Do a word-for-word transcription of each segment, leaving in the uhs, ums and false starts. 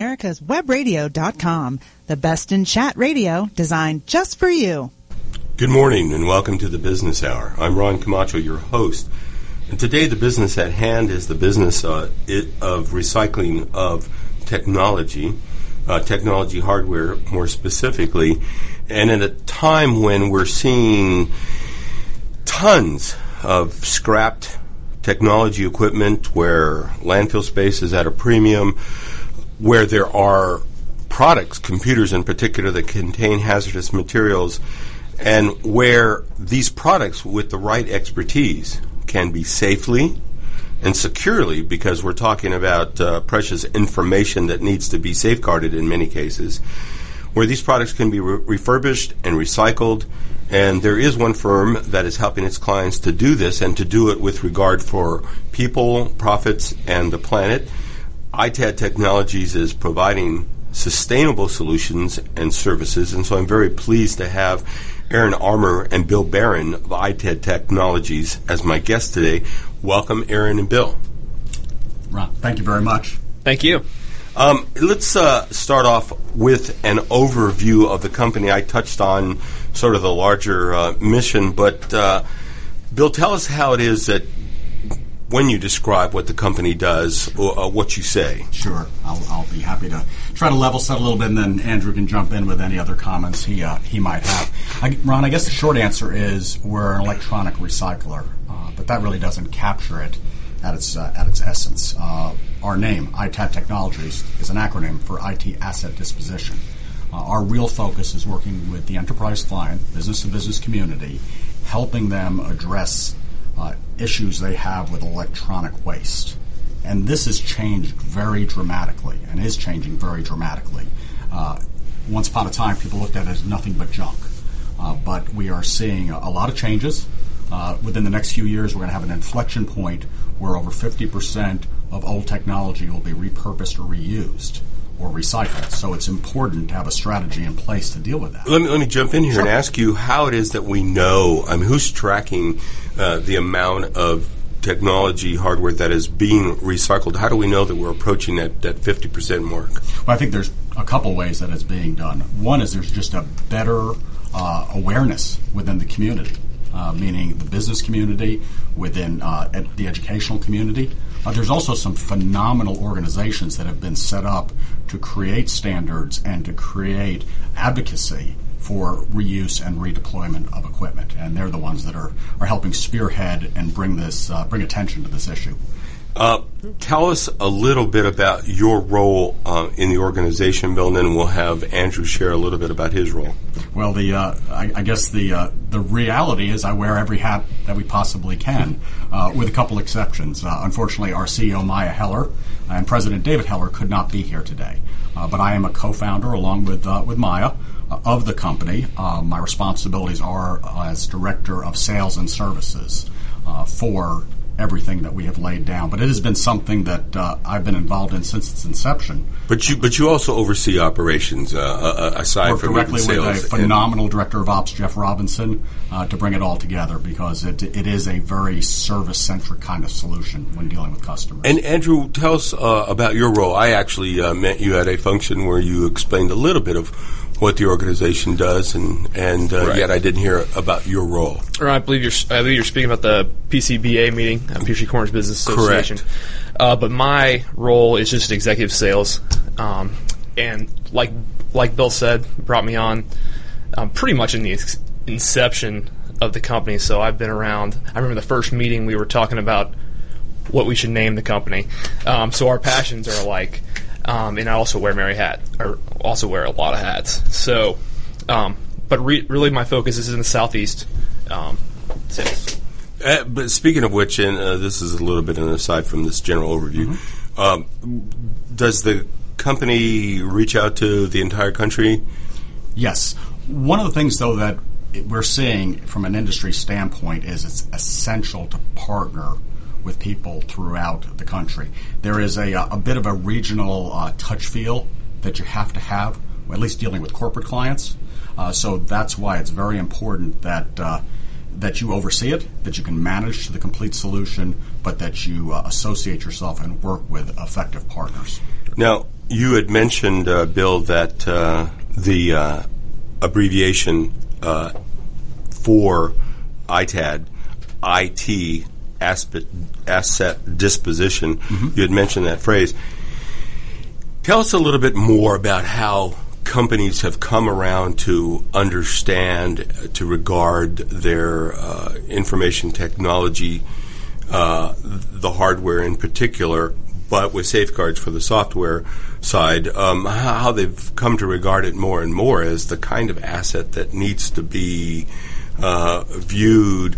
Americas Web Radio dot com, the best in chat radio designed just for you. Good morning and welcome to the Business Hour. I'm Ron Camacho, your host. And today the business at hand is the business uh, it, of recycling of technology, uh, technology hardware more specifically. And at a time when we're seeing tons of scrapped technology equipment where landfill space is at a premium, where there are products, computers in particular, that contain hazardous materials, and where these products with the right expertise can be safely and securely, because we're talking about uh, precious information that needs to be safeguarded in many cases, where these products can be re- refurbished and recycled. And there is one firm that is helping its clients to do this and to do it with regard for people, profits, and the planet. I T A D Technologies is providing sustainable solutions and services, and so I'm very pleased to have Aaron Armour and Bill Barron of I T A D Technologies as my guests today. Welcome, Aaron and Bill. Ron, thank you very much. Thank you. Um, let's uh, start off with an overview of the company. I touched on sort of the larger uh, mission, but uh, Bill, tell us how it is that when you describe what the company does or uh, what you say. Sure. I'll, I'll be happy to try to level set a little bit, and then Andrew can jump in with any other comments he uh, he might have. I, Ron, I guess the short answer is we're an electronic recycler, uh, but that really doesn't capture it at its uh, at its essence. Uh, our name, I T A D Technologies, is an acronym for I T Asset Disposition. Uh, our real focus is working with the enterprise client, business-to-business community, helping them address Uh, issues they have with electronic waste. And this has changed very dramatically and is changing very dramatically. Uh, once upon a time, people looked at it as nothing but junk. Uh, but we are seeing a, a lot of changes. Uh, within the next few years, we're going to have an inflection point where over fifty percent of old technology will be repurposed or reused or recycled. So it's important to have a strategy in place to deal with that. Let me, let me jump in here sure. and ask you how it is that we know, I mean, who's tracking uh, the amount of technology hardware that is being recycled? How do we know that we're approaching that, that fifty percent mark? Well, I think there's a couple ways that it's being done. One is there's just a better uh, awareness within the community, uh, meaning the business community, within uh, ed- the educational community. Uh, there's also some phenomenal organizations that have been set up to create standards and to create advocacy for reuse and redeployment of equipment, and they're the ones that are, are helping spearhead and bring this uh, bring attention to this issue. Uh, tell us a little bit about your role uh, in the organization, Bill, and then we'll have Andrew share a little bit about his role. Well, the uh, I, I guess the uh, the reality is I wear every hat that we possibly can, uh, with a couple exceptions. Uh, unfortunately, our C E O, Maya Heller, and President David Heller could not be here today. Uh, but I am a co-founder, along with, uh, with Maya, uh, of the company. Uh, my responsibilities are uh, as Director of Sales and Services uh, for everything that we have laid down, but it has been something that uh, I've been involved in since its inception. But you, but you also oversee operations uh, uh, aside Work from directly sales with a phenomenal director of ops, Jeff Robinson, uh, to bring it all together, because it it is a very service centric kind of solution when dealing with customers. And Andrew, tell us uh, about your role. I actually uh, met you at a function where you explained a little bit of what the organization does, and and uh, right. yet I didn't hear about your role. Or I believe you're I believe you're speaking about the P C B A meeting, uh, Peachtree Corners Business Association. Correct. Uh, but my role is just executive sales, um, and like like Bill said, brought me on um, pretty much in the ex- inception of the company. So I've been around. I remember the first meeting we were talking about what we should name the company. Um, so our passions are alike. Um, and I also wear many hats, or also wear a lot of hats. So, um, but re- really, my focus is in the southeast um, sales. Uh, but speaking of which, and uh, this is a little bit an aside from this general overview. Mm-hmm. Um, does the company reach out to the entire country? Yes. One of the things, though, that we're seeing from an industry standpoint is it's essential to partner with people throughout the country. There is a, a bit of a regional uh, touch feel that you have to have, at least dealing with corporate clients. Uh, so that's why it's very important that uh, that you oversee it, that you can manage to the complete solution, but that you uh, associate yourself and work with effective partners. Now, You had mentioned, uh, Bill, that uh, the uh, abbreviation uh, for I T A D, I T, aspe- asset disposition, mm-hmm. you had mentioned that phrase. Tell us a little bit more about how companies have come around to understand, to regard their uh, information technology, uh, the hardware in particular, but with safeguards for the software side, um, how they've come to regard it more and more as the kind of asset that needs to be uh, viewed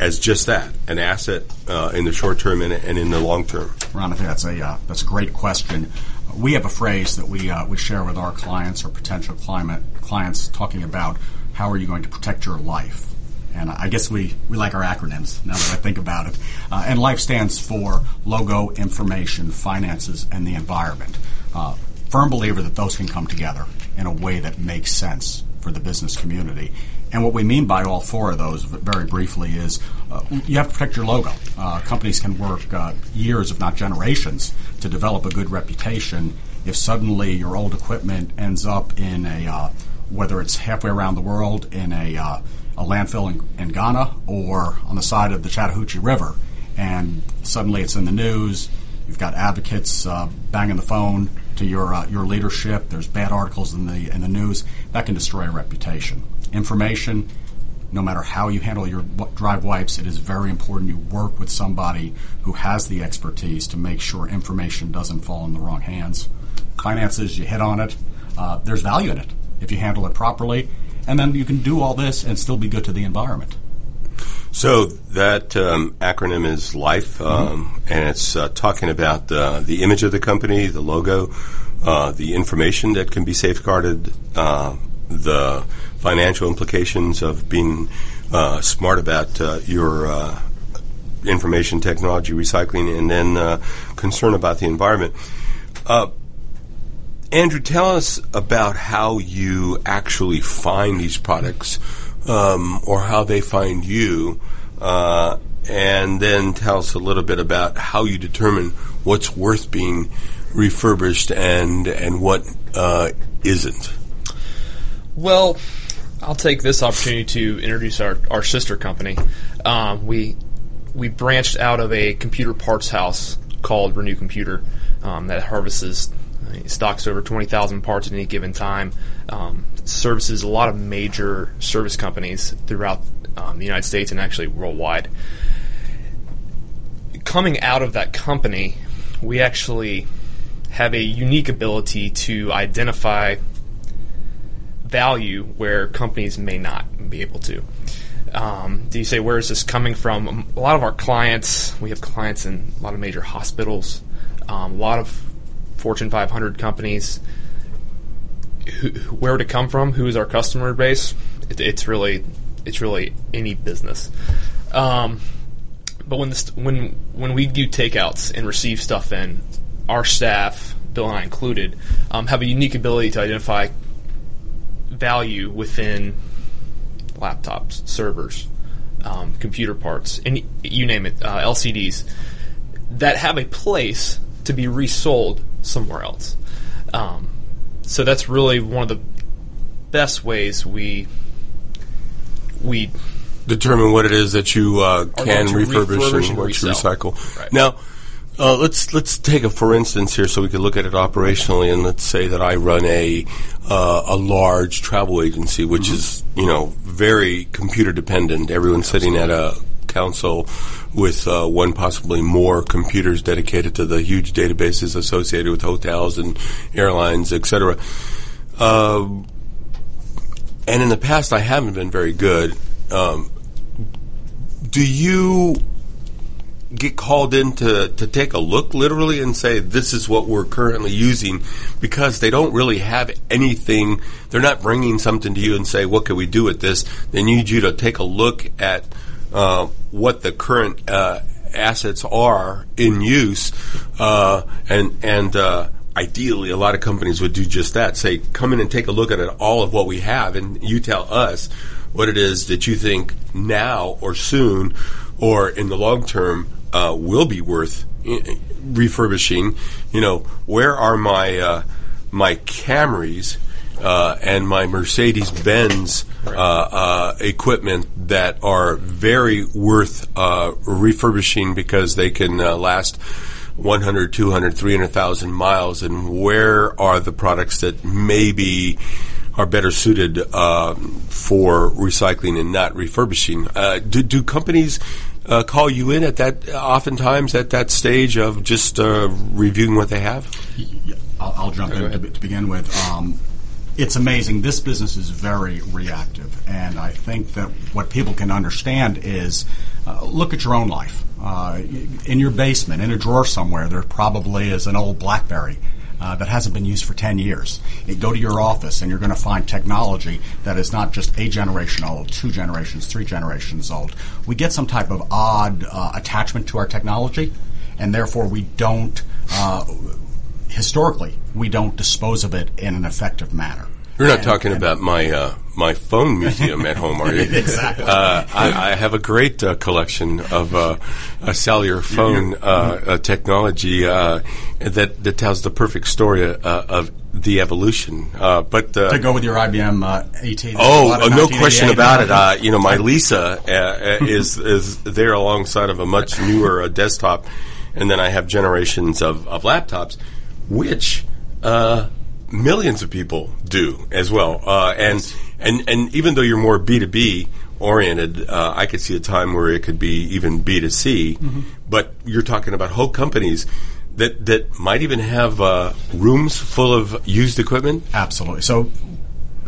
as just that, an asset uh, in the short term and, and in the long term. Ron, I think that's a, uh, that's a great question. We have a phrase that we uh, we share with our clients or potential climate clients talking about how are you going to protect your life. And I guess we, we like our acronyms now that I think about it. Uh, and LIFE stands for logo, information, finances, and the environment. Uh, firm believer that those can come together in a way that makes sense for the business community. And what we mean by all four of those, very briefly, is uh, you have to protect your logo. Uh, companies can work uh, years, if not generations, to develop a good reputation. If suddenly your old equipment ends up in a, uh, whether it's halfway around the world in a uh, a landfill in, in Ghana or on the side of the Chattahoochee River, and suddenly it's in the news, you've got advocates uh, banging the phone to your uh, your leadership, there's bad articles in the in the news, that can destroy a reputation. Information, no matter how you handle your dry wipes, it is very important you work with somebody who has the expertise to make sure information doesn't fall in the wrong hands. Finances, you hit on it. Uh, there's value in it if you handle it properly. And then you can do all this and still be good to the environment. So that um, acronym is LIFE, um, mm-hmm. and it's uh, talking about the, the image of the company, the logo, uh, the information that can be safeguarded, uh, the financial implications of being uh, smart about uh, your uh, information technology recycling, and then uh, concern about the environment. Uh, Andrew, tell us about how you actually find these products, um, or how they find you, uh, and then tell us a little bit about how you determine what's worth being refurbished and and what uh, isn't. Well, I'll take this opportunity to introduce our, our sister company. Um, we we branched out of a computer parts house called Renew Computer um, that harvests. It stocks over twenty thousand parts at any given time, um, services a lot of major service companies throughout um, the United States and actually worldwide. Coming out of that company, we actually have a unique ability to identify value where companies may not be able to. Um, do you say, where is this coming from? A lot of our clients, we have clients in a lot of major hospitals, um, a lot of Fortune five hundred companies. Who, where to come from? Who is our customer base? It, it's really, it's really any business. Um, but when this, when when we do takeouts and receive stuff in, our staff, Bill and I included, um, have a unique ability to identify value within laptops, servers, um, computer parts, any, you name it, uh, L C Ds that have a place to be resold somewhere else. Um, so that's really one of the best ways we we determine what it is that you uh, can refurbish, refurbish and what you recycle. Right. Now, uh, let's let's take a for instance here, so we can look at it operationally. And let's say that I run a uh, a large travel agency, which mm-hmm. is you know very computer dependent. Everyone's Absolutely. Sitting at a council with uh, one, possibly more computers dedicated to the huge databases associated with hotels and airlines, et cetera. Uh, and in the past, I haven't been very good. Um, do you get called in to, to take a look, literally, and say, this is what we're currently using, because they don't really have anything? They're not bringing something to you and say, what can we do with this? They need you to take a look at Uh, what the current uh, assets are in use, uh, and and uh, ideally a lot of companies would do just that, say, come in and take a look at it, all of what we have, and you tell us what it is that you think now or soon or in the long term uh, will be worth refurbishing. You know, where are my... Uh, my Camrys uh, and my Mercedes-Benz uh, uh, equipment that are very worth uh, refurbishing because they can uh, last one hundred, two hundred, three hundred thousand miles, and where are the products that maybe are better suited uh, for recycling and not refurbishing? Uh, do, do companies uh, call you in at that, oftentimes at that stage of just uh, reviewing what they have? I'll, I'll jump okay, in to, to begin with. Um, it's amazing. This business is very reactive, and I think that what people can understand is uh, look at your own life. Uh, in your basement, in a drawer somewhere, there probably is an old Blackberry uh, that hasn't been used for ten years. You go to your office, and you're going to find technology that is not just a generation old, two generations, three generations old. We get some type of odd uh, attachment to our technology, and therefore we don't, uh, historically, we don't dispose of it in an effective manner. You're not and, talking and about my uh, my phone museum at home, are you? Exactly. Uh, I, I have a great uh, collection of uh, a cellular phone uh, uh, technology uh, that, that tells the perfect story uh, of the evolution. Uh, but uh, to go with your I B M uh, eighteen. Oh, uh, no question about it. Uh, you know, my Lisa uh, is is there alongside of a much newer uh, desktop, and then I have generations of, of laptops, which. Uh, Millions of people do as well, uh, and and and even though you're more B two B oriented, uh, I could see a time where it could be even B two C. Mm-hmm. But you're talking about whole companies that that might even have uh, rooms full of used equipment. Absolutely. So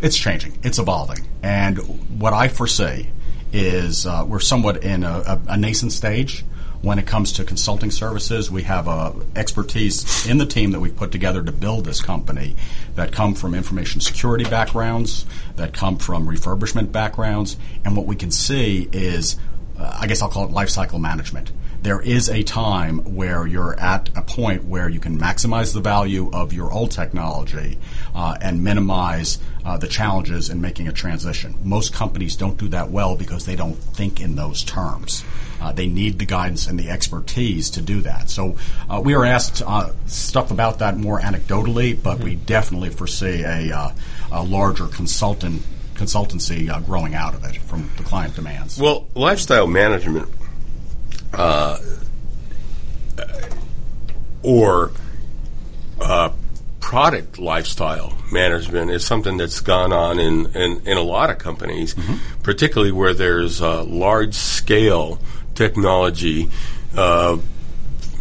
it's changing, it's evolving, and what I foresee is uh, we're somewhat in a, a, a nascent stage. When it comes to consulting services, we have uh, expertise in the team that we've put together to build this company that come from information security backgrounds, that come from refurbishment backgrounds, and what we can see is, uh, I guess I'll call it lifecycle management. There is a time where you're at a point where you can maximize the value of your old technology uh, and minimize uh, the challenges in making a transition. Most companies don't do that well because they don't think in those terms. Uh, they need the guidance and the expertise to do that. So uh, we are asked uh, stuff about that more anecdotally, but mm-hmm. we definitely foresee a, uh, a larger consultant consultancy uh, growing out of it from the client demands. Well, lifestyle management uh, or uh, product lifestyle management is something that's gone on in, in, in a lot of companies, mm-hmm. particularly where there's uh, large-scale technology, uh,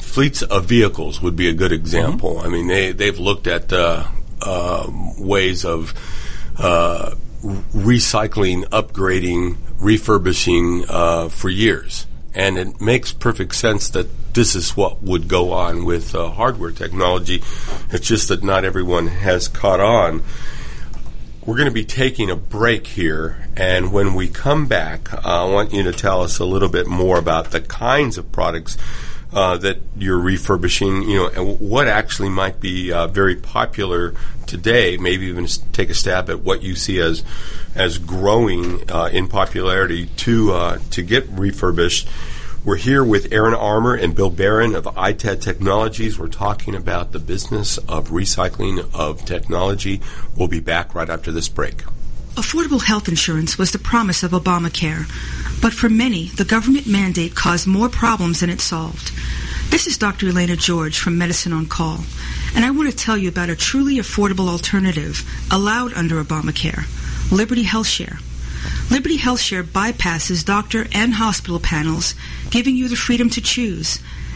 fleets of vehicles would be a good example. Mm-hmm. I mean, they, they've looked at uh, uh, ways of uh, recycling, upgrading, refurbishing uh, for years. And it makes perfect sense that this is what would go on with uh, hardware technology. It's just that not everyone has caught on. We're going to be taking a break here, and when we come back, uh, I want you to tell us a little bit more about the kinds of products uh, that you're refurbishing, you know, and what actually might be uh, very popular today, maybe even take a stab at what you see as as growing uh, in popularity to uh, to get refurbished. We're here with Aaron Armour and Bill Barron of I T A D Technologies. We're talking about the business of recycling of technology. We'll be back right after this break. Affordable health insurance was the promise of Obamacare, but for many, the government mandate caused more problems than it solved. This is Doctor Elena George from Medicine on Call, and I want to tell you about a truly affordable alternative allowed under Obamacare, Liberty HealthShare. Liberty HealthShare bypasses doctor and hospital panels, giving you the freedom to choose.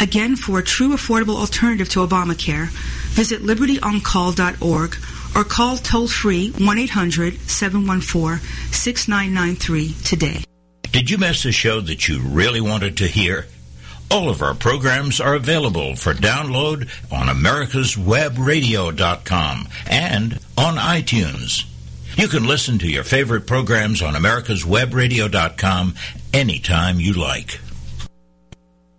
Again, for a true affordable alternative to Obamacare, visit liberty on call dot org or call toll-free one eight hundred, seven one four, six nine nine three today. Did you miss a show that you really wanted to hear? All of our programs are available for download on americas web radio dot com and on iTunes. You can listen to your favorite programs on americas web radio dot com anytime you like.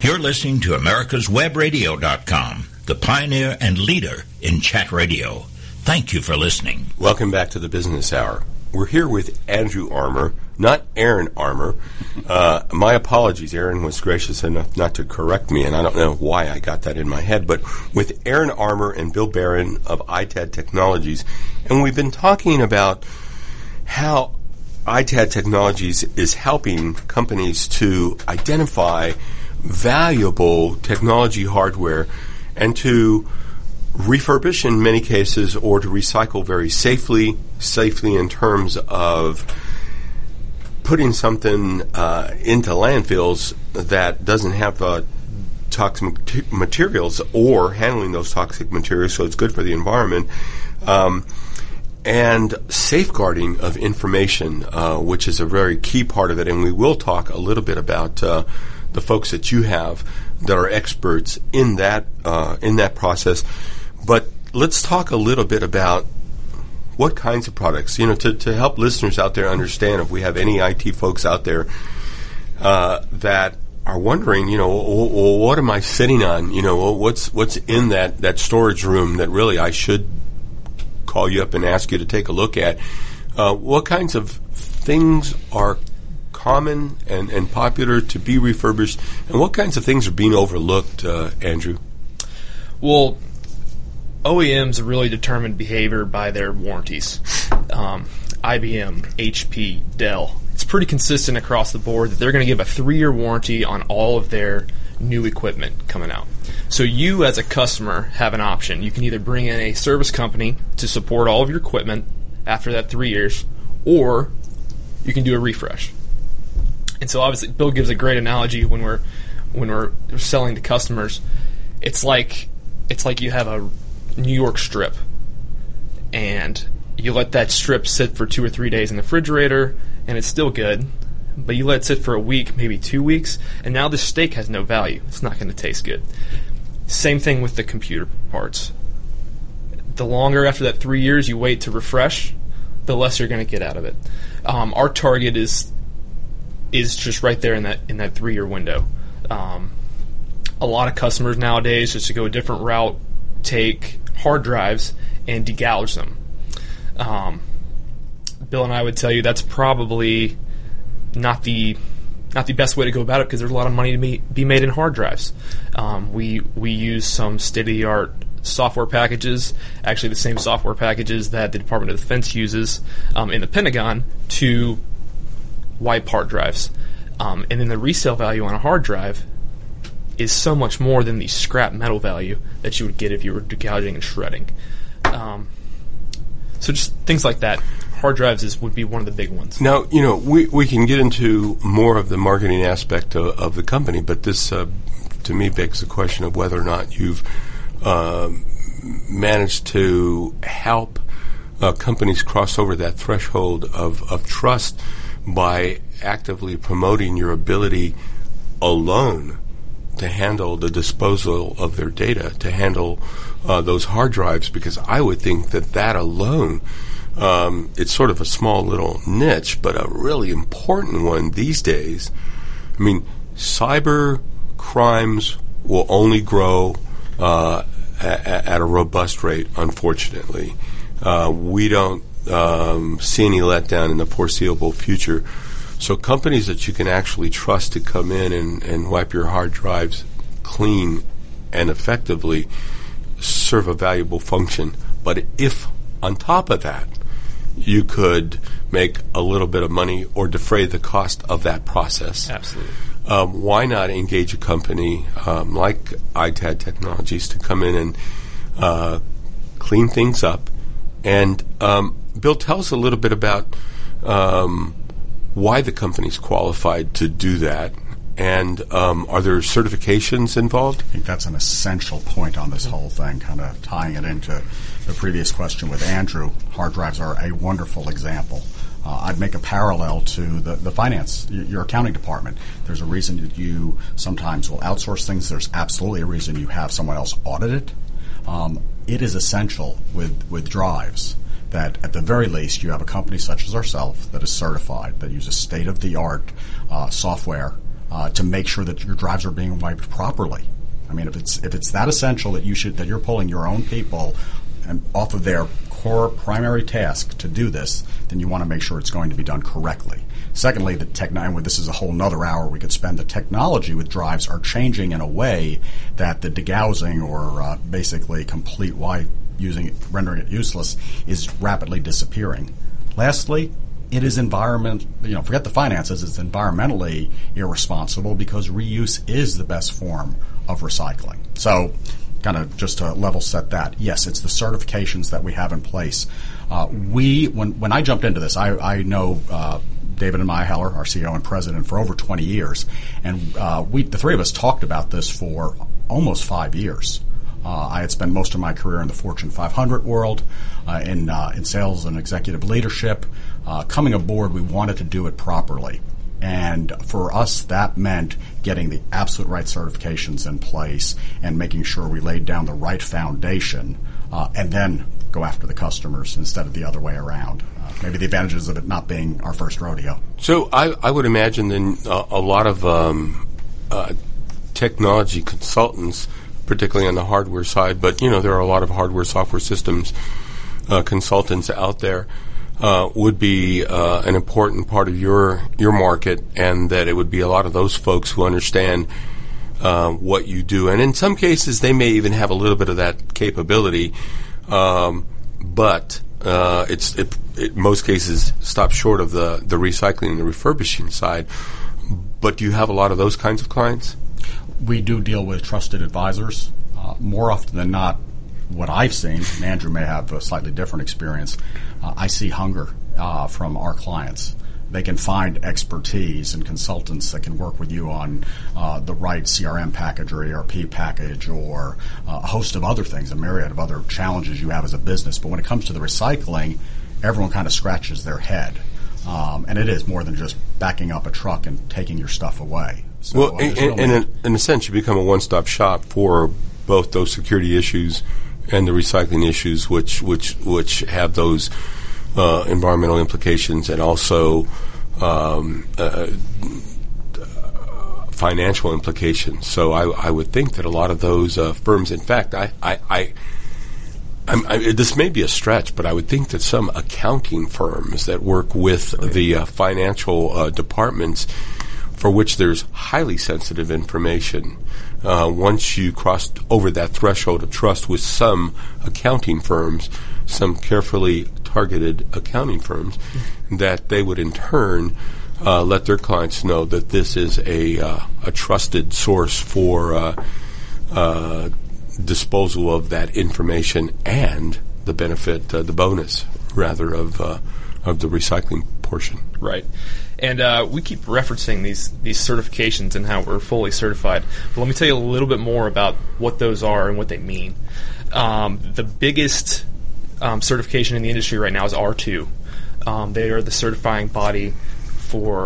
You're listening to americas web radio dot com, the pioneer and leader in chat radio. Thank you for listening. Welcome back to the Business Hour. We're here with Andrew Armour, not Aaron Armour. Uh, my apologies. Aaron was gracious enough not to correct me, and I don't know why I got that in my head. But with Aaron Armour and Bill Barron of I T A D Technologies, and we've been talking about how I T A D Technologies is helping companies to identify valuable technology hardware and to refurbish in many cases or to recycle very safely, safely in terms of putting something uh, into landfills that doesn't have uh, toxic materials or handling those toxic materials, so it's good for the environment, um, and safeguarding of information, uh, which is a very key part of it. And we will talk a little bit about uh, the folks that you have that are experts in that uh, in that process. But let's talk a little bit about what kinds of products, you know, to, to help listeners out there understand, if we have any I T folks out there uh, that are wondering, you know, well, well, what am I sitting on? You know, well, what's what's in that, that storage room that really I should call you up and ask you to take a look at? Uh, what kinds of things are common and, and popular to be refurbished, and what kinds of things are being overlooked, uh, Andrew? Well, O E Ms really determine behavior by their warranties. Um, I B M, H P, Dell. It's pretty consistent across the board that they're going to give a three-year warranty on all of their new equipment coming out. So you, as a customer, have an option. You can either bring in a service company to support all of your equipment after that three years, or you can do a refresh. And so, obviously, Bill gives a great analogy when we're when we're selling to customers. It's like it's like you have a New York strip, and you let that strip sit for two or three days in the refrigerator, and it's still good, but you let it sit for a week, maybe two weeks, and now the steak has no value. It's not going to taste good. Same thing with the computer parts. The longer after that three years you wait to refresh, the less you're going to get out of it. Um, our target is is just right there in that in that three year window. Um, a lot of customers nowadays just to go a different route, take hard drives and degauge them. Um, Bill and I would tell you that's probably not the not the best way to go about it, because there's a lot of money to be, be made in hard drives. Um, we we use some state of the art software packages, actually the same software packages that the Department of Defense uses um, in the Pentagon to wipe hard drives, um, and then the resale value on a hard drive is so much more than the scrap metal value that you would get if you were gouging and shredding. Um, so just things like that. Hard drives is, would be one of the big ones. Now, you know, we, we can get into more of the marketing aspect of, of the company, but this, uh, to me, begs the question of whether or not you've uh, managed to help uh, companies cross over that threshold of, of trust by actively promoting your ability alone to handle the disposal of their data, to handle uh, those hard drives, because I would think that that alone, um, it's sort of a small little niche, but a really important one these days. I mean, cyber crimes will only grow uh, a- at a robust rate, unfortunately. Uh, we don't um, see any letdown in the foreseeable future So companies that you can actually trust to come in and, and wipe your hard drives clean and effectively serve a valuable function. But if on top of that you could make a little bit of money or defray the cost of that process, absolutely. Um, why not engage a company um, like I T A D Technologies to come in and uh, clean things up? And um, Bill, tell us a little bit about um, why the company's qualified to do that. And um, are there certifications involved? I think that's an essential point on this whole thing, kind of tying it into the previous question with Andrew. Hard drives are a wonderful example. Uh, I'd make a parallel to the, the finance, your accounting department. There's a reason that you sometimes will outsource things. There's absolutely a reason you have someone else audit it. Um, it is essential with, with drives that at the very least you have a company such as ourselves that is certified, that uses state-of-the-art uh, software Uh, to make sure that your drives are being wiped properly. I mean, if it's if it's that essential that you should that you're pulling your own people and off of their core primary task to do this, then you want to make sure it's going to be done correctly. Secondly, the technology, and this is a whole nother hour we could spend, the technology with drives are changing in a way that the degaussing or uh, basically complete wipe, using it, rendering it useless, is rapidly disappearing. Lastly, it is environment, you know, forget the finances, it's environmentally irresponsible because reuse is the best form of recycling. So kind of just to level set that, yes, it's the certifications that we have in place. Uh, we, when when I jumped into this, I, I know uh, David and Maya Heller, our C E O and president, for over twenty years. And uh, we, the three of us talked about this for almost five years. Uh, I had spent most of my career in the Fortune five hundred world, uh, in uh, in sales and executive leadership. Uh, coming aboard, we wanted to do it properly. And for us, that meant getting the absolute right certifications in place and making sure we laid down the right foundation uh, and then go after the customers instead of the other way around. Uh, maybe the advantages of it not being our first rodeo. So I, I would imagine then a, a lot of um, uh, technology consultants, particularly on the hardware side, but, you know, there are a lot of hardware, software systems uh, consultants out there, uh, would be uh, an important part of your your market, and that it would be a lot of those folks who understand uh, what you do. And in some cases, they may even have a little bit of that capability, um, but uh, it's it, it most cases stops short of the, the recycling and the refurbishing side. But do you have a lot of those kinds of clients? We do deal with trusted advisors. Uh, more often than not, what I've seen, and Andrew may have a slightly different experience, uh, I see hunger uh, from our clients. They can find expertise and consultants that can work with you on uh, the right C R M package or E R P package or uh, a host of other things, a myriad of other challenges you have as a business. But when it comes to the recycling, everyone kind of scratches their head. Um, and it is more than just backing up a truck and taking your stuff away. So, well, uh, in, in, in, in a sense, you become a one-stop shop for both those security issues and the recycling issues, which which, which have those uh, environmental implications and also um, uh, financial implications. So I, I would think that a lot of those uh, firms, in fact, I, I, I I'm, I, this may be a stretch, but I would think that some accounting firms that work with okay. the uh, financial uh, departments, for which there's highly sensitive information, uh, once you cross over that threshold of trust with some accounting firms, some carefully targeted accounting firms, mm-hmm. that they would in turn uh, let their clients know that this is a, uh, a trusted source for uh, uh disposal of that information and the benefit, uh, the bonus, rather, of uh, of the recycling portion. Right. And uh, we keep referencing these, these certifications and how we're fully certified. But let me tell you a little bit more about what those are and what they mean. Um, the biggest um, certification in the industry right now is R two. Um, they are the certifying body for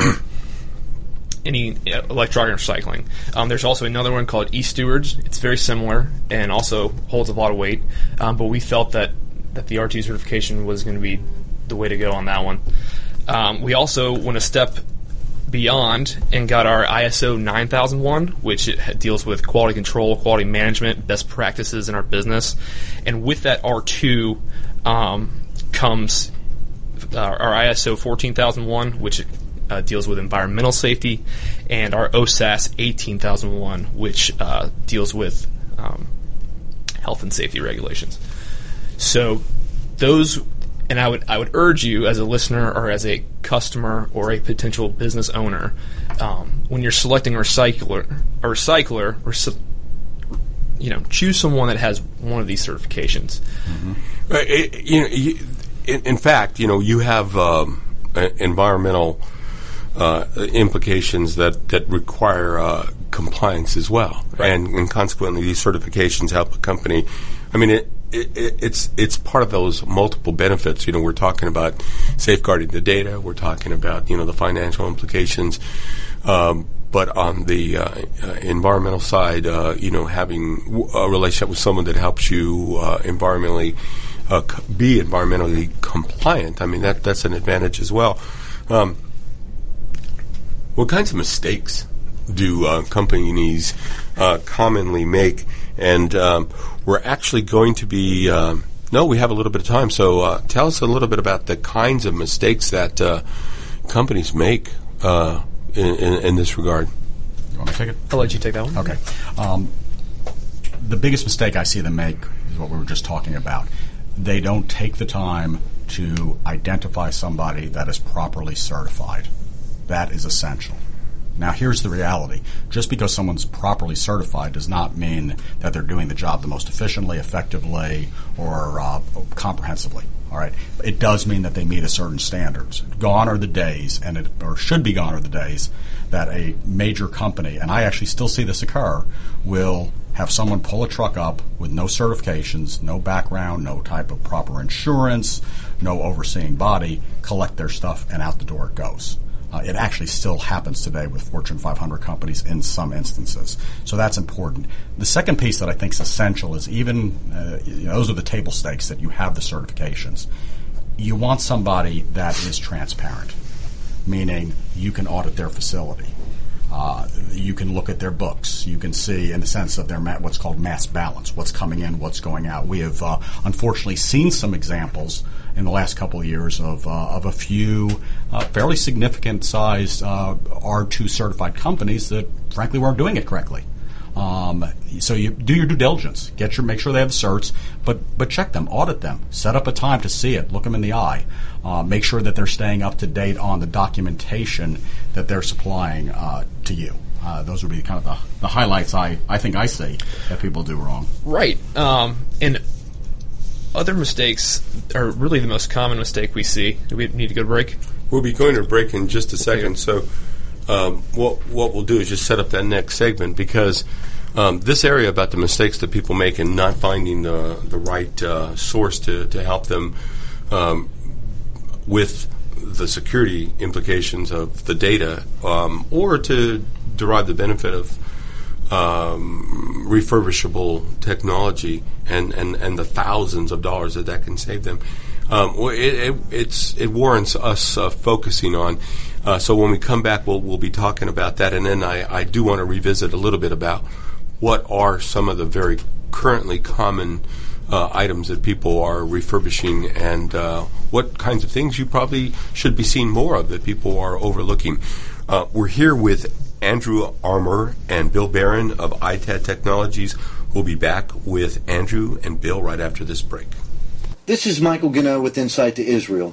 any electronic recycling. Um, there's also another one called e-Stewards. It's very similar and also holds a lot of weight, um, but we felt that, that the R two certification was going to be the way to go on that one. Um, we also went a step beyond and got our I S O nine thousand one, which it deals with quality control, quality management, best practices in our business. And with that R two um, comes uh, our I S O fourteen thousand one, which uh, deals with environmental safety, and our O H S A S eighteen thousand one, which uh, deals with um, health and safety regulations. So those, and I would I would urge you as a listener or as a customer or a potential business owner, um, when you're selecting a recycler, a recycler or you know, choose someone that has one of these certifications. Mm-hmm. uh, it, you know, you, in, in fact, you know, you have um, environmental uh, implications that that require uh, compliance as well, right. and, and consequently, these certifications help a company. I mean, it, it, it's it's part of those multiple benefits. You know, we're talking about safeguarding the data. We're talking about you know the financial implications. Um, But on the uh, uh, environmental side, uh, you know, having w- a relationship with someone that helps you uh, environmentally uh, c- be environmentally compliant, I mean, that that's an advantage as well. Um, what kinds of mistakes do uh, companies uh, commonly make? And um, we're actually going to be um, – no, we have a little bit of time. So uh, tell us a little bit about the kinds of mistakes that uh, companies make uh In, in, in this regard. You want me to take it? I'll let you take that one. Okay. Um, the biggest mistake I see them make is what we were just talking about. They don't take the time to identify somebody that is properly certified. That is essential. Now, here's the reality. Just because someone's properly certified does not mean that they're doing the job the most efficiently, effectively, or uh, comprehensively. All right. It does mean that they meet a certain standards. Gone are the days, and it or should be gone are the days, that a major company, and I actually still see this occur, will have someone pull a truck up with no certifications, no background, no type of proper insurance, no overseeing body, collect their stuff, and out the door it goes. Uh, it actually still happens today with Fortune five hundred companies in some instances. So that's important. The second piece that I think is essential is even, uh, you know, those are the table stakes that you have the certifications. You want somebody that is transparent, meaning you can audit their facility. Uh, you can look at their books. You can see, in the sense of their ma- what's called mass balance, what's coming in, what's going out. We have uh, unfortunately seen some examples in the last couple of years of uh, of a few uh, fairly significant-sized uh, R two certified companies that, frankly, weren't doing it correctly. Um, so you do your due diligence, get your make sure they have the certs, but but check them, audit them, set up a time to see it, look them in the eye, uh, make sure that they're staying up to date on the documentation that they're supplying uh, to you. Uh, those would be kind of the, the highlights I, I think I see that people do wrong. Right, um, and other mistakes are really the most common mistake we see. Do we need to go to break? We'll be going to break in just a second, so. Um, what what we'll do is just set up that next segment, because um, this area about the mistakes that people make and not finding the the right uh, source to, to help them um, with the security implications of the data, um, or to derive the benefit of um, refurbishable technology and, and, and the thousands of dollars that that can save them. Um, it, it, it's, it warrants us uh, focusing on. Uh, so when we come back, we'll we'll be talking about that. And then I, I do want to revisit a little bit about what are some of the very currently common uh, items that people are refurbishing, and uh, what kinds of things you probably should be seeing more of that people are overlooking. Uh, we're here with Andrew Armour and Bill Barron of I T A D Technologies. We'll be back with Andrew and Bill right after this break. This is Michael Gano with Insight to Israel.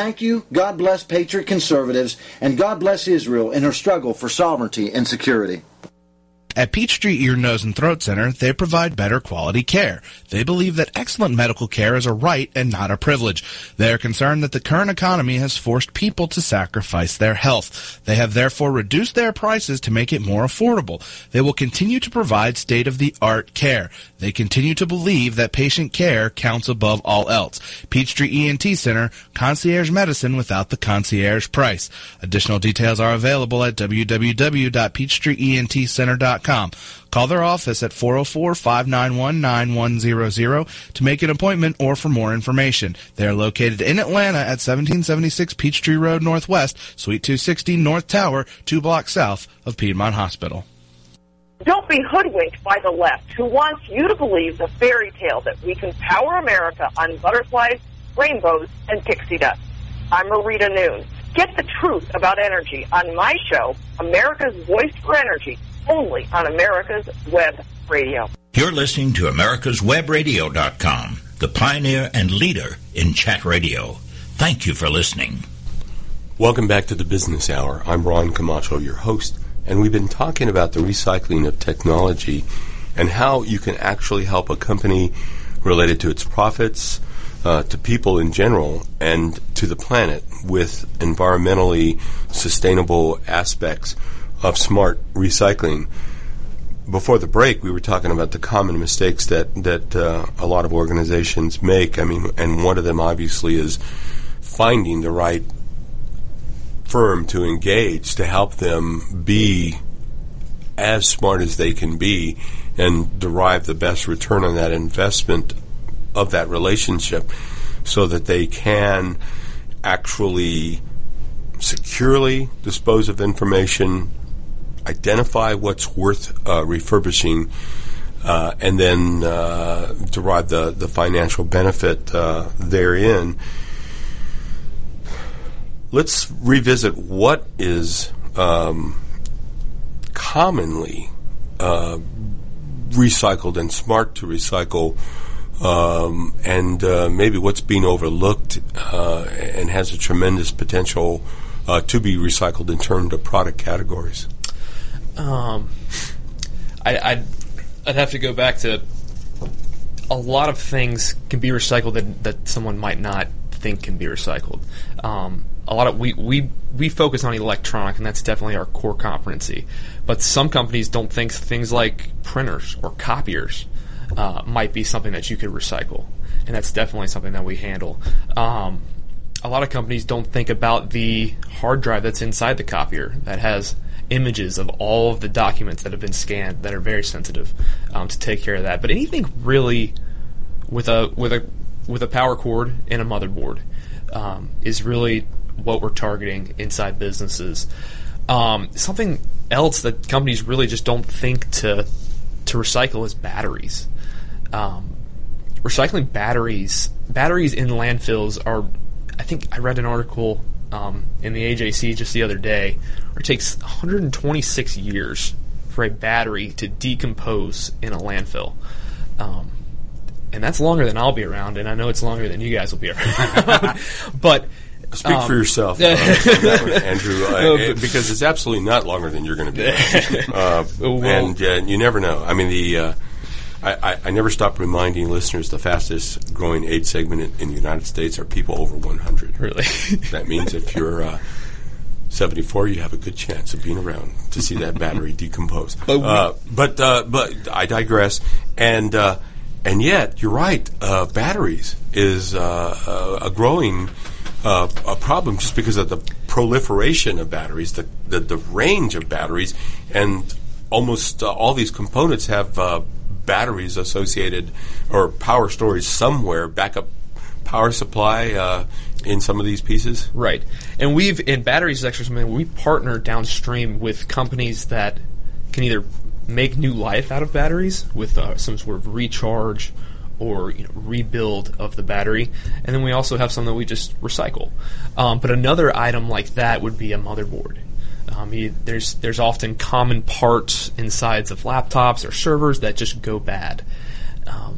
Thank you. God bless Patriot Conservatives, and God bless Israel in her struggle for sovereignty and security. At Peachtree Ear, Nose, and Throat Center, they provide better quality care. They believe that excellent medical care is a right and not a privilege. They are concerned that the current economy has forced people to sacrifice their health. They have therefore reduced their prices to make it more affordable. They will continue to provide state-of-the-art care. They continue to believe that patient care counts above all else. Peachtree E N T Center, concierge medicine without the concierge price. Additional details are available at w w w dot peachtree e n t center dot com. Call their office at four oh four, five nine one, nine one zero zero to make an appointment or for more information. They are located in Atlanta at seventeen seventy-six Peachtree Road Northwest, Suite two sixty North Tower, two blocks south of Piedmont Hospital. Don't be hoodwinked by the left, who wants you to believe the fairy tale that we can power America on butterflies, rainbows, and pixie dust. I'm Marita Noon. Get the truth about energy on my show, America's Voice for Energy, only on America's Web Radio. You're listening to americas web radio dot com, the pioneer and leader in chat radio. Thank you for listening. Welcome back to the Business Hour. I'm Ron Camacho, your host, and we've been talking about the recycling of technology and how you can actually help a company related to its profits, Uh, to people in general, and to the planet with environmentally sustainable aspects of smart recycling. Before the break, we were talking about the common mistakes that, that uh, a lot of organizations make. I mean, and one of them obviously is finding the right firm to engage to help them be as smart as they can be and derive the best return on that investment of that relationship, so that they can actually securely dispose of information, identify what's worth uh, refurbishing, uh, and then uh, derive the, the financial benefit uh, therein. Let's revisit what is um, commonly uh, recycled and smart to recycle, Um, and uh, maybe what's being overlooked uh, and has a tremendous potential uh, to be recycled in terms of product categories. Um, I, I'd, I'd have to go back to a lot of things can be recycled that, that someone might not think can be recycled. Um, a lot of we, we we focus on electronic, and that's definitely our core competency. But some companies don't think things like printers or copiers Uh, might be something that you could recycle, and that's definitely something that we handle. Um, a lot of companies don't think about the hard drive that's inside the copier that has images of all of the documents that have been scanned that are very sensitive, um, to take care of that. But anything really with a with a with a power cord and a motherboard um, is really what we're targeting inside businesses. Um, something else that companies really just don't think to to recycle is batteries. Um, recycling batteries, batteries in landfills are, I think I read an article um, in the A J C just the other day, where it takes one hundred twenty-six years for a battery to decompose in a landfill. Um, and that's longer than I'll be around, and I know it's longer than you guys will be around. But Speak um, for yourself, uh, Andrew, uh, because it's absolutely not longer than you're going to be around. Uh, well, and uh, you never know. I mean, the... Uh, I, I never stop reminding listeners the fastest growing age segment in, in the United States are people over one hundred. Really? That means if you're uh, seventy-four, you have a good chance of being around to see that battery decompose. But uh, but, uh, but I digress. And uh, and yet, you're right, uh, batteries is uh, a growing uh, a problem just because of the proliferation of batteries, the, the, the range of batteries, and almost uh, all these components have uh, batteries associated or power storage somewhere, backup power supply uh, in some of these pieces. Right. And we've, and batteries is actually something we partner downstream with companies that can either make new life out of batteries with uh, some sort of recharge or you know, rebuild of the battery. And then we also have some that we just recycle. Um, but another item like that would be a motherboard. Um, you, there's there's often common parts insides of laptops or servers that just go bad. Um,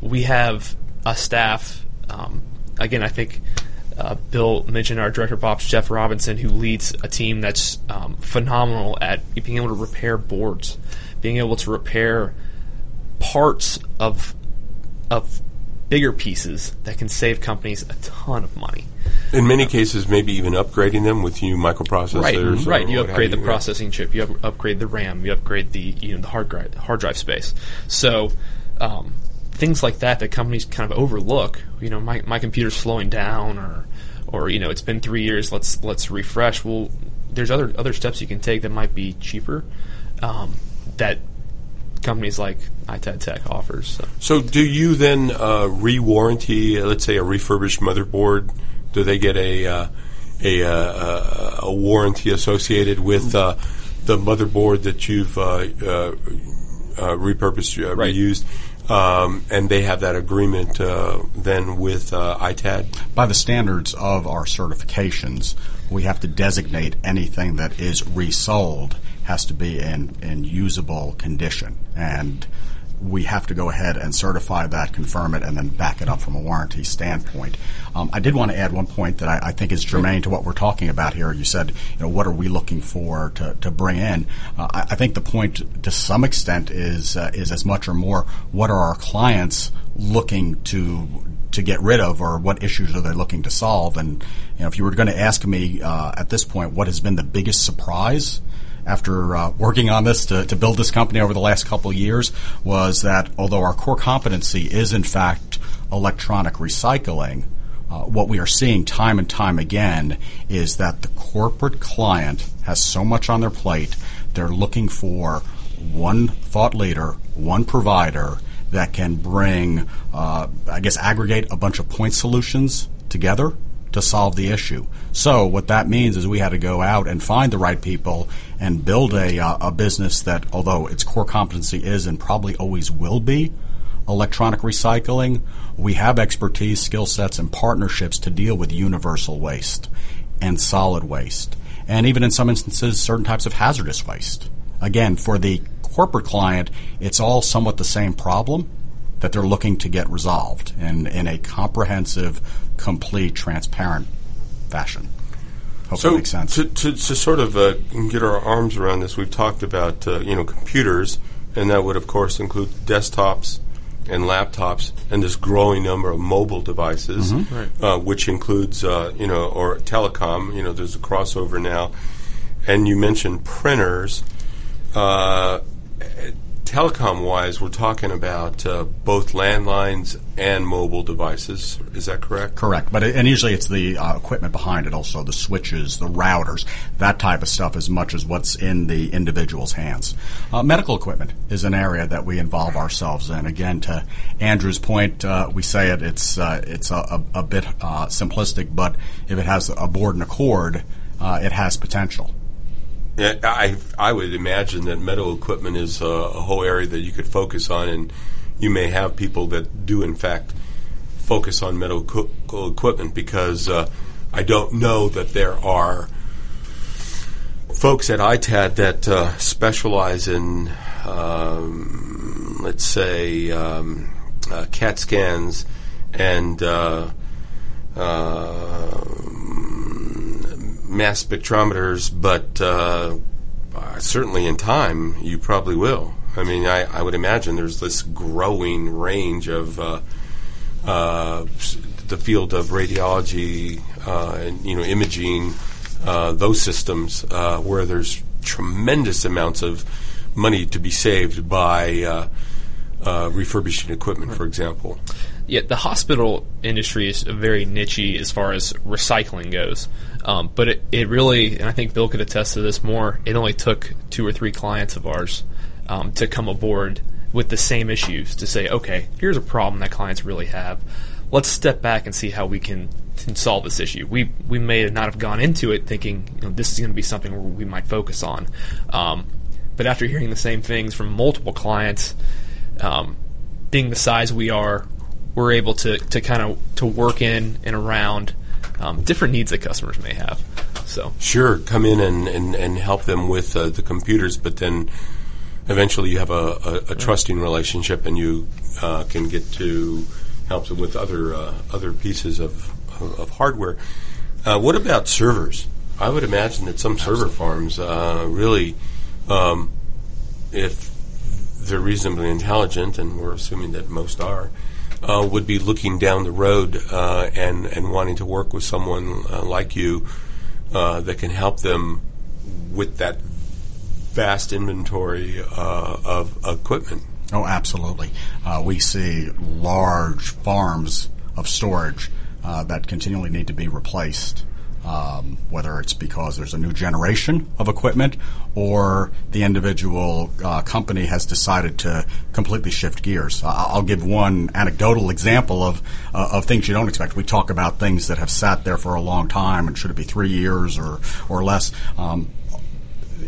we have a staff, um, again, I think uh, Bill mentioned our director of ops, Jeff Robinson, who leads a team that's um, phenomenal at being able to repair boards, being able to repair parts of of bigger pieces that can save companies a ton of money. In many um, cases, maybe even upgrading them with new microprocessors. Right, right. You upgrade the processing chip, you up- upgrade the RAM, you upgrade the you know the hard drive hard drive space. So um, things like that that companies kind of overlook. You know, my my computer's slowing down, or or you know, it's been three years. Let's let's refresh. Well, there's other other steps you can take that might be cheaper. Um, that companies like I T A D Tech offers. So, so do you then uh, re-warranty, uh, let's say, a refurbished motherboard? Do they get a uh, a, uh, a warranty associated with uh, the motherboard that you've uh, uh, uh, repurposed, uh, right. reused? Um, and they have that agreement uh, then with uh, I T A D? By the standards of our certifications, we have to designate anything that is resold has to be in, in usable condition. And we have to go ahead and certify that, confirm it, and then back it up from a warranty standpoint. Um, I did want to add one point that I, I think is germane to what we're talking about here. You said, you know, what are we looking for to, to bring in? Uh, I, I think the point to some extent is uh, is as much or more, what are our clients looking to to get rid of, or what issues are they looking to solve? And you know, if you were going to ask me uh, at this point what has been the biggest surprise after uh, working on this to, to build this company over the last couple of years, was that although our core competency is, in fact, electronic recycling, uh, what we are seeing time and time again is that the corporate client has so much on their plate, they're looking for one thought leader, one provider that can bring, uh, I guess, aggregate a bunch of point solutions together to solve the issue. So what that means is we had to go out and find the right people and build a uh, a business that, although its core competency is and probably always will be electronic recycling, we have expertise, skill sets, and partnerships to deal with universal waste and solid waste, and even in some instances certain types of hazardous waste. Again, for the corporate client, it's all somewhat the same problem that they're looking to get resolved in, in a comprehensive, complete, transparent fashion. Hope so that makes sense. To, to, to sort of uh, get our arms around this, we've talked about uh, you know computers, and that would, of course, include desktops and laptops and this growing number of mobile devices, mm-hmm. right. uh, which includes, uh, you know, or telecom. You know, there's a crossover now. And you mentioned printers. Uh, Telecom-wise, we're talking about uh, both landlines and mobile devices. Is that correct? Correct. But it, and usually it's the uh, equipment behind it, also the switches, the routers, that type of stuff, as much as what's in the individual's hands. Uh, medical equipment is an area that we involve ourselves in. Again, to Andrew's point, uh, we say it. It's uh, it's a, a, a bit uh, simplistic, but if it has a board and a cord, uh, it has potential. Yeah, I I would imagine that medical equipment is a, a whole area that you could focus on, and you may have people that do, in fact, focus on medical co- equipment because uh, I don't know that there are folks at I T A D that uh, specialize in, um, let's say, um, uh, CAT scans and uh, uh, mass spectrometers, but uh, certainly in time you probably will. I mean, I, I would imagine there's this growing range of uh, uh, the field of radiology uh, and you know imaging, uh, those systems uh, where there's tremendous amounts of money to be saved by uh, uh, refurbishing equipment, right. for example. Yeah, the hospital industry is very nichey as far as recycling goes. Um, but it, it really, and I think Bill could attest to this more, it only took two or three clients of ours um, to come aboard with the same issues to say, okay, here's a problem that clients really have. Let's step back and see how we can, can solve this issue. We we may not have gone into it thinking you know, this is going to be something we might focus on. Um, but after hearing the same things from multiple clients, um, being the size we are, we're able to, to kind of to work in and around um, different needs that customers may have. So sure, come in and, and, and help them with uh, the computers, but then eventually you have a, a, a trusting relationship, and you uh, can get to help them with other uh, other pieces of of hardware. Uh, what about servers? I would imagine that some server farms uh, really, um, if they're reasonably intelligent, and we're assuming that most are, uh, would be looking down the road uh, and, and wanting to work with someone uh, like you uh, that can help them with that vast inventory uh, of equipment. Oh, absolutely. Uh, we see large farms of storage uh, that continually need to be replaced, um, whether it's because there's a new generation of equipment or the individual uh, company has decided to completely shift gears. Uh, I'll give one anecdotal example of uh, of things you don't expect. We talk about things that have sat there for a long time and should it be three years or, or less. Um,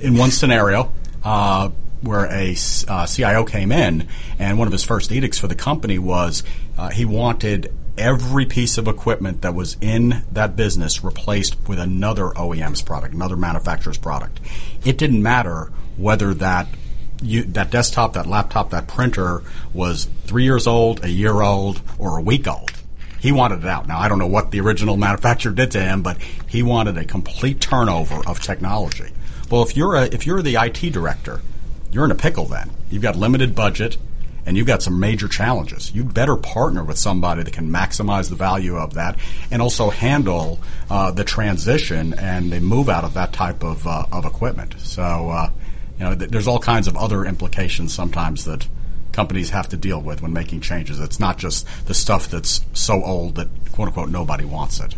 in one scenario, uh, where a uh, C I O came in, and one of his first edicts for the company was uh, he wanted every piece of equipment that was in that business replaced with another O E M's product, another manufacturer's product. It didn't matter whether that you, that desktop, that laptop, that printer was three years old, a year old, or a week old. He wanted it out. Now, I don't know what the original manufacturer did to him, but he wanted a complete turnover of technology. Well, if you're a, if you're the I T director, you're in a pickle then. You've got limited budget, and you've got some major challenges. You better partner with somebody that can maximize the value of that and also handle uh, the transition and the move out of that type of uh, of equipment. So, uh, you know, th- there's all kinds of other implications sometimes that companies have to deal with when making changes. It's not just the stuff that's so old that, quote, unquote, nobody wants it.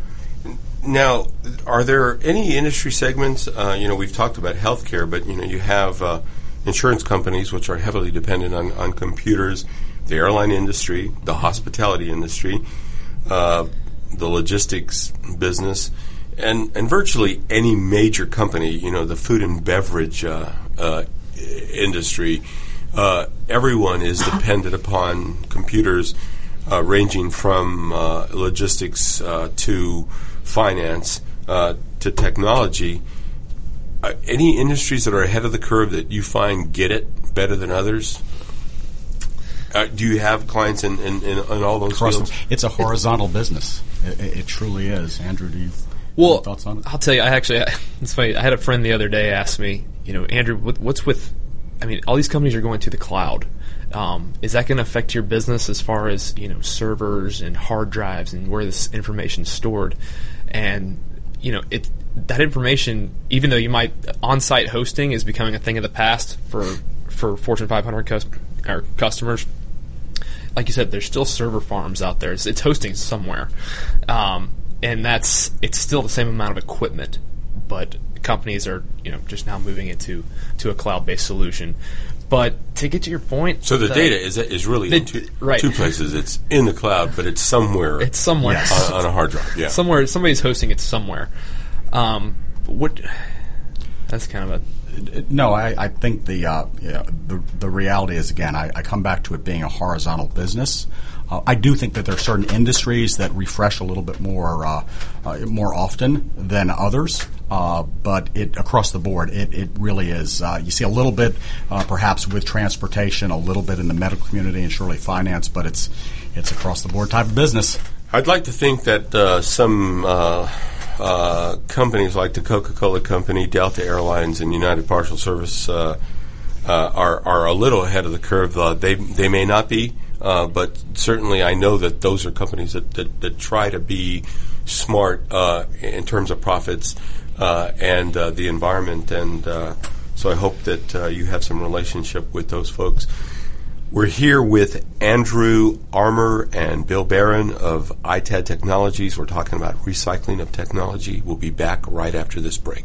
Now, are there any industry segments? Uh, you know, we've talked about healthcare, but, you know, you have uh, – insurance companies, which are heavily dependent on, on computers, the airline industry, the hospitality industry, uh, the logistics business, and, and virtually any major company, you know, the food and beverage uh, uh, industry, uh, everyone is dependent upon computers uh, ranging from uh, logistics uh, to finance uh, to technology. Uh, any industries that are ahead of the curve that you find get it better than others? Uh, do you have clients in, in, in, in all those Across fields? Them. It's a horizontal it's business. It, it truly is. Andrew, do you well, have thoughts on it? I'll tell you, I actually, I, it's funny, I had a friend the other day ask me, you know, Andrew, what, what's with, I mean, all these companies are going to the cloud. Um, is that going to affect your business as far as, you know, servers and hard drives and where this information is stored? And, you know, it's, that information, even though you might on-site hosting is becoming a thing of the past for for Fortune five hundred cus- or customers, like you said, there's still server farms out there. It's, it's hosting somewhere, um, and that's it's still the same amount of equipment, but companies are you know just now moving into to a cloud-based solution. But to get to your point, so the, the data is is really the, in two, right. two places. It's in the cloud, but it's somewhere. It's somewhere yes. on, on a hard drive. Yeah, somewhere somebody's hosting it somewhere. Um, what? That's kind of a no. I, I think the uh, yeah, the the reality is again. I, I come back to it being a horizontal business. Uh, I do think that there are certain industries that refresh a little bit more uh, uh, more often than others. Uh, but it across the board, it, it really is. Uh, you see a little bit, uh, perhaps with transportation, a little bit in the medical community, and surely finance. But it's it's across the board type of business. I'd like to think that uh, some. Uh Uh, companies like the Coca-Cola Company, Delta Airlines, and United Parcel Service uh, uh, are are a little ahead of the curve. Uh, they they may not be, uh, but certainly I know that those are companies that, that, that try to be smart uh, in terms of profits uh, and uh, the environment. And uh, so I hope that uh, you have some relationship with those folks. We're here with Andrew Armour and Bill Barron of I T A D Technologies. We're talking about recycling of technology. We'll be back right after this break.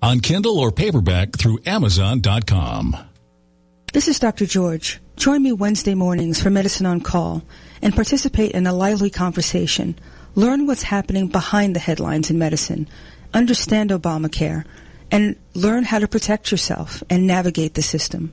on Kindle or paperback through Amazon dot com. This is Doctor George. Join me Wednesday mornings for Medicine on Call and participate in a lively conversation. Learn what's happening behind the headlines in medicine. Understand Obamacare. And learn how to protect yourself and navigate the system.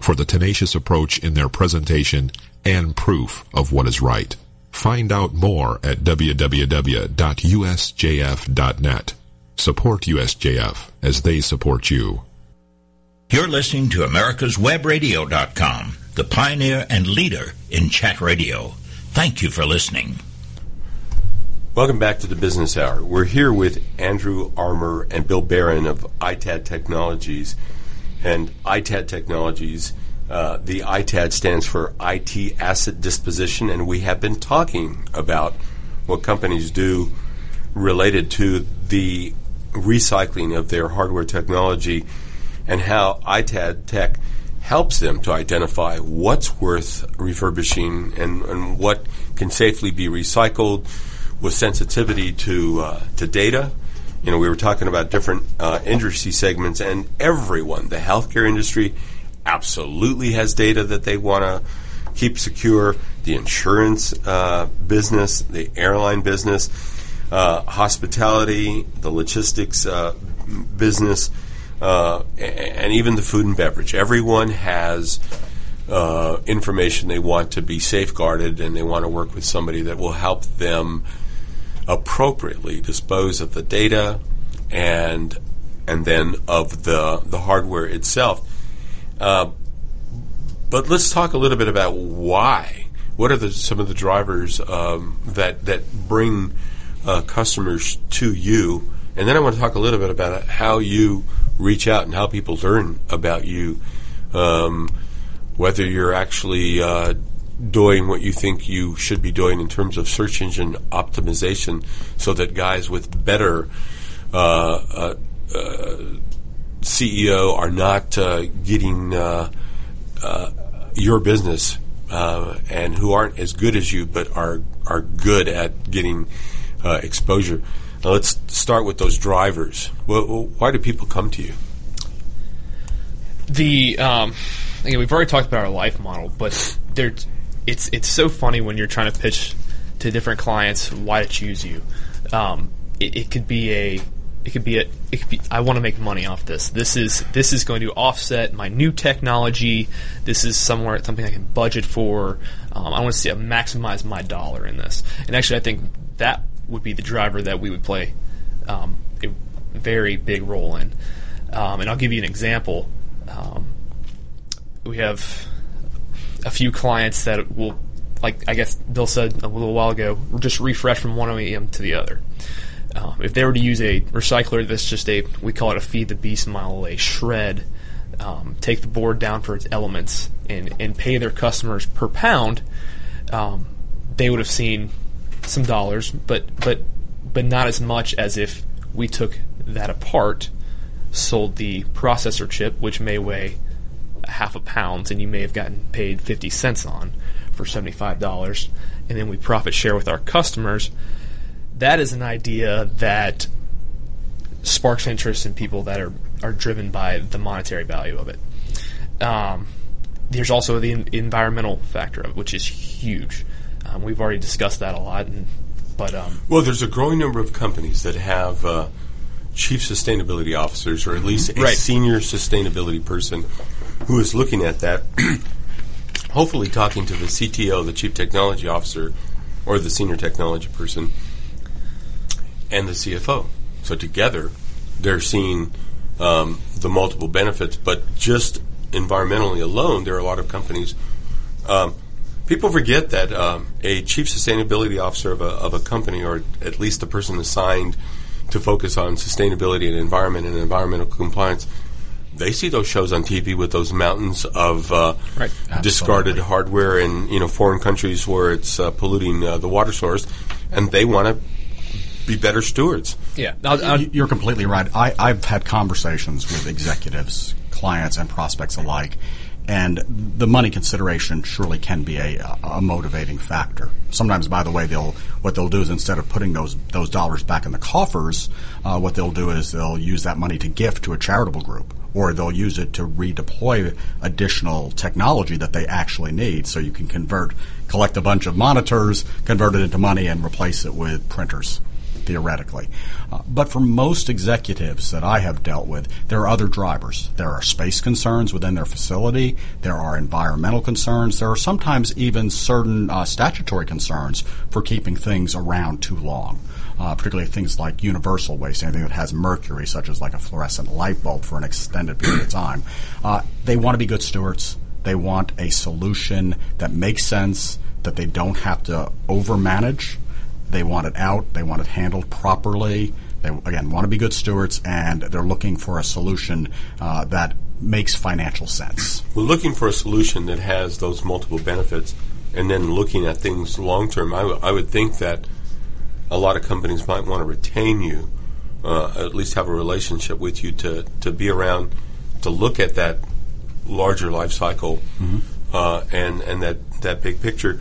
for the tenacious approach in their presentation and proof of what is right. Find out more at w w w dot u s j f dot net. Support U S J F as they support you. You're listening to americas web radio dot com, the pioneer and leader in chat radio. Thank you for listening. Welcome back to the Business Hour. We're here with Andrew Armour and Bill Barron of I T A D Technologies. And I T A D Technologies, uh, the I T A D stands for I T Asset Disposition, and we have been talking about what companies do related to the recycling of their hardware technology and how I T A D Tech helps them to identify what's worth refurbishing and, and what can safely be recycled with sensitivity to uh, to data. You know, we were talking about different uh, industry segments, and everyone, the healthcare industry absolutely has data that they want to keep secure, the insurance uh, business, the airline business, uh, hospitality, the logistics uh, business, uh, and even the food and beverage. Everyone has uh, information they want to be safeguarded, and they want to work with somebody that will help them appropriately dispose of the data and and then of the the hardware itself. Uh, but let's talk a little bit about why. What are the, some of the drivers um, that that bring uh, customers to you? And then I want to talk a little bit about how you reach out and how people learn about you, um, whether you're actually uh, doing what you think you should be doing in terms of search engine optimization so that guys with better uh, uh, uh, C E O are not uh, getting uh, uh, your business uh, and who aren't as good as you but are, are good at getting uh, exposure. Now let's start with those drivers. Well, why do people come to you? The um, again, we've already talked about our life model, but there's It's it's so funny when you're trying to pitch to different clients why to choose you. Um, it, it could be a it could be a it could be I want to make money off this. This is this is going to offset my new technology. This is somewhere something I can budget for. Um, I want to see I maximize my dollar in this. And actually, I think that would be the driver that we would play um, a very big role in. Um, and I'll give you an example. Um, we have a few clients that will, like I guess Bill said a little while ago, just refresh from one O E M to the other. Um, if they were to use a recycler that's just a, we call it a feed the beast model, a shred, um, take the board down for its elements and, and pay their customers per pound, um, they would have seen some dollars, but, but, but not as much as if we took that apart, sold the processor chip, which may weigh half a pound, and you may have gotten paid fifty cents on for seventy-five dollars, and then we profit share with our customers. That is an idea that sparks interest in people that are, are driven by the monetary value of it. Um, there's also the in- environmental factor of it, which is huge. Um, we've already discussed that a lot. And, but um, Well, there's a growing number of companies that have uh, chief sustainability officers, or at least a right. senior sustainability person who is looking at that, hopefully talking to the C T O, the Chief Technology Officer, or the Senior Technology Person, and the C F O. So together, they're seeing um, the multiple benefits, but just environmentally alone, there are a lot of companies. Um, people forget that um, a Chief Sustainability Officer of a, of a company, or at least the person assigned to focus on sustainability and environment and environmental compliance, they see those shows on T V with those mountains of uh, right. discarded hardware in you know foreign countries where it's uh, polluting uh, the water source, and they want to be better stewards. Yeah, I'll, I'll you're completely right. I, I've had conversations with executives, clients, and prospects alike, And the money consideration surely can be a, a motivating factor. Sometimes, by the way, they'll what they'll do is instead of putting those those dollars back in the coffers, uh, what they'll do is they'll use that money to gift to a charitable group, or they'll use it to redeploy additional technology that they actually need. So you can convert, collect a bunch of monitors, convert it into money, and replace it with printers, theoretically. Uh, but for most executives that I have dealt with, there are other drivers. There are space concerns within their facility. There are environmental concerns. There are sometimes even certain uh, statutory concerns for keeping things around too long, uh, particularly things like universal waste, anything that has mercury, such as like a fluorescent light bulb for an extended period of time. Uh, they want to be good stewards. They want a solution that makes sense, that they don't have to overmanage. They want it out. They want it handled properly. They, again, want to be good stewards, and they're looking for a solution uh, that makes financial sense. We're looking for a solution that has those multiple benefits, and then looking at things long-term. I, w- I would think that a lot of companies might want to retain you, uh, at least have a relationship with you to, to be around, to look at that larger life cycle mm-hmm. uh, and, and that, that big picture.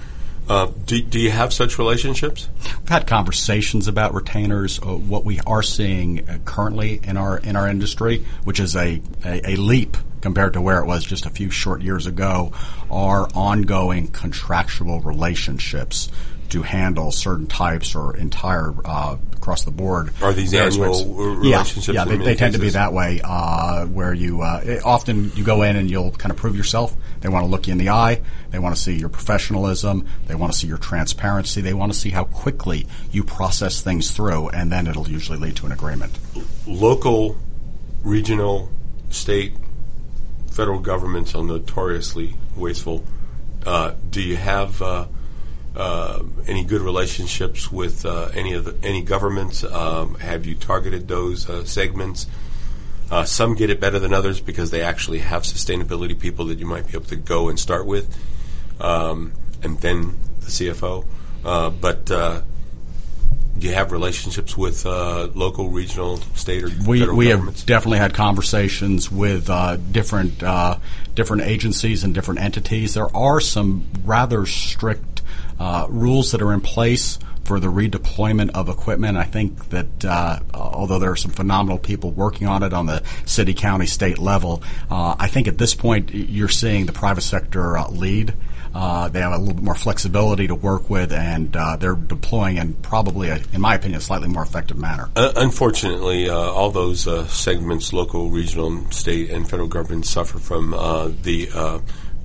Uh, do, do you have such relationships? We've had conversations about retainers. Uh, what we are seeing uh, currently in our in our industry, which is a, a, a leap compared to where it was just a few short years ago, are ongoing contractual relationships to handle certain types or entire uh, across the board. Are these annual relationships? Yeah, yeah they, they tend to be that way, uh, where you uh, often you go in and you'll kind of prove yourself. They want to look you in the eye. They want to see your professionalism. They want to see your transparency. They want to see how quickly you process things through, and then it'll usually lead to an agreement. Local, regional, state, federal governments are notoriously wasteful. Uh, do you have... Uh, Uh, any good relationships with uh, any of the, any governments? Um, have you targeted those uh, segments? Uh, some get it better than others because they actually have sustainability people that you might be able to go and start with, um, and then the C F O. Uh, but uh, do you have relationships with uh, local, regional, state, or we, federal we governments? We have definitely had conversations with uh, different uh, different agencies and different entities. There are some rather strict Uh, rules that are in place for the redeployment of equipment. I think that uh, although there are some phenomenal people working on it on the city, county, state level, uh, I think at this point you're seeing the private sector uh, lead. Uh, they have a little bit more flexibility to work with, and uh, they're deploying in probably, a, in my opinion, a slightly more effective manner. Uh, unfortunately, uh, all those uh, segments, local, regional, state, and federal governments suffer from uh, the uh,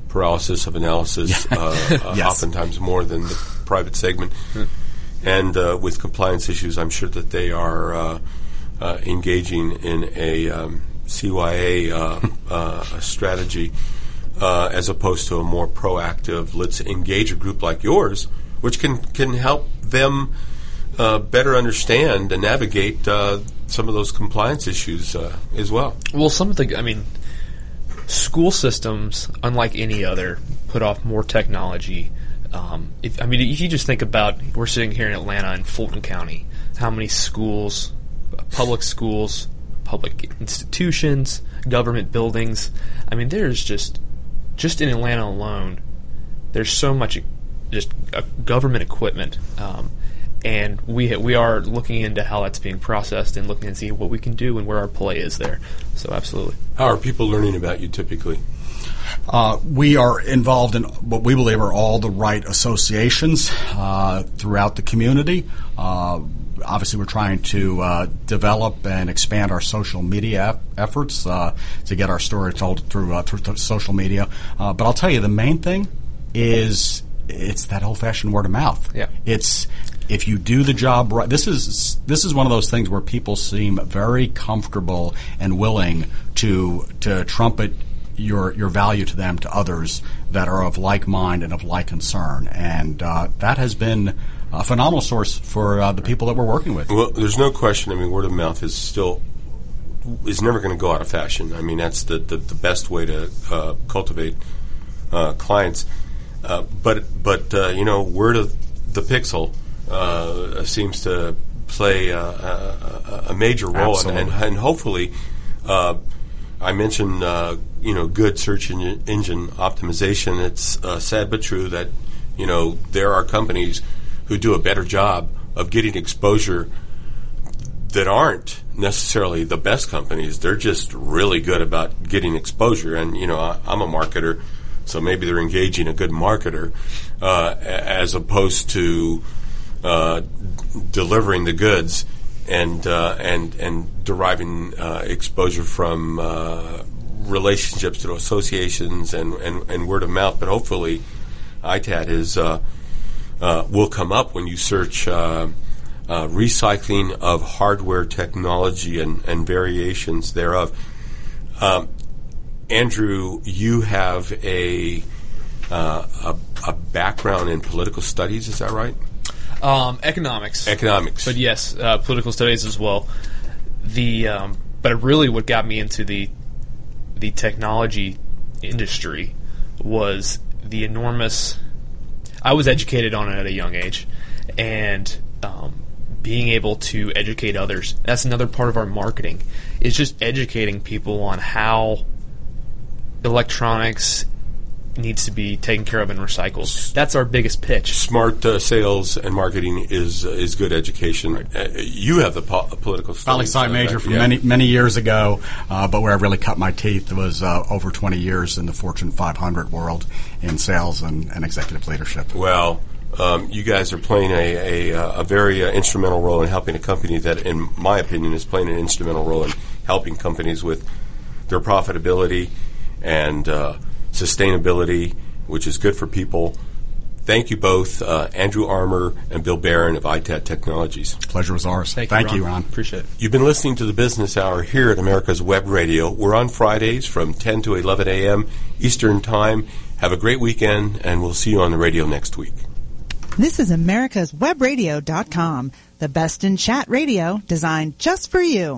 paralysis of analysis, uh, uh, yes. oftentimes more than the private segment. Hmm. And uh, with compliance issues, I'm sure that they are uh, uh, engaging in a um, C Y A uh, uh, a strategy uh, as opposed to a more proactive, let's engage a group like yours, which can, can help them uh, better understand and navigate uh, some of those compliance issues uh, as well. Well, some of the, I mean... School systems, unlike any other, put off more technology. Um, if, I mean, if you just think about, we're sitting here in Atlanta in Fulton County, how many schools, public schools, public institutions, government buildings. I mean, there's just, just in Atlanta alone, there's so much just government equipment. Um, and we ha- we are looking into how that's being processed and looking and seeing what we can do and where our play is there. So absolutely. How are people learning about you typically? Uh, we are involved in what we believe are all the right associations uh, throughout the community. Uh, obviously, we're trying to uh, develop and expand our social media ap- efforts uh, to get our story told through, uh, through, through social media. Uh, but I'll tell you, the main thing is it's that old-fashioned word of mouth. Yeah. It's... If you do the job right, this is this is one of those things where people seem very comfortable and willing to to trumpet your your value to them to others that are of like mind and of like concern, and uh, that has been a phenomenal source for uh, the people that we're working with. Well, there's no question. I mean, word of mouth is still is never going to go out of fashion. I mean, that's the the, the best way to uh, cultivate uh, clients. Uh, but but uh, you know, word of the pixel. Uh, seems to play uh, a, a major role, and, and, and hopefully uh, I mentioned, uh, you know, good search engine, engine optimization. It's uh, sad but true that, you know, there are companies who do a better job of getting exposure that aren't necessarily the best companies. They're just really good about getting exposure. And, you know, I, I'm a marketer, so maybe they're engaging a good marketer uh, as opposed to uh, delivering the goods and uh, and and deriving uh, exposure from uh, relationships to associations and, and, and word of mouth. But hopefully I T A D is uh, uh, will come up when you search uh, uh, recycling of hardware technology and, and variations thereof. Um, Andrew, you have a, uh, a a background in political studies, is that right? Um, economics. Economics. But yes, uh, political studies as well. The um, but really what got me into the the technology industry was the enormous... I was educated on it at a young age, and um, being able to educate others. That's another part of our marketing. It's just educating people on how electronics needs to be taken care of and recycled. That's our biggest pitch. Smart uh, sales and marketing is uh, is good education. Right. Uh, you have the po- political studies. Poli-sci major from yeah. many many years ago, uh, but where I really cut my teeth was uh, over twenty years in the Fortune five hundred world in sales and, and executive leadership. Well, um, you guys are playing a a, a very uh, instrumental role in helping a company that, in my opinion, is playing an instrumental role in helping companies with their profitability and uh, sustainability, which is good for people. Thank you both, uh, Andrew Armour and Bill Barron of I T A D Technologies. Pleasure was ours. Thank, Thank you, Ron. you, Ron. Appreciate it. You've been listening to the Business Hour here at America's Web Radio. We're on Fridays from ten to eleven a.m. Eastern Time. Have a great weekend, and we'll see you on the radio next week. This is America's Web Radio dot com, the best in chat radio designed just for you.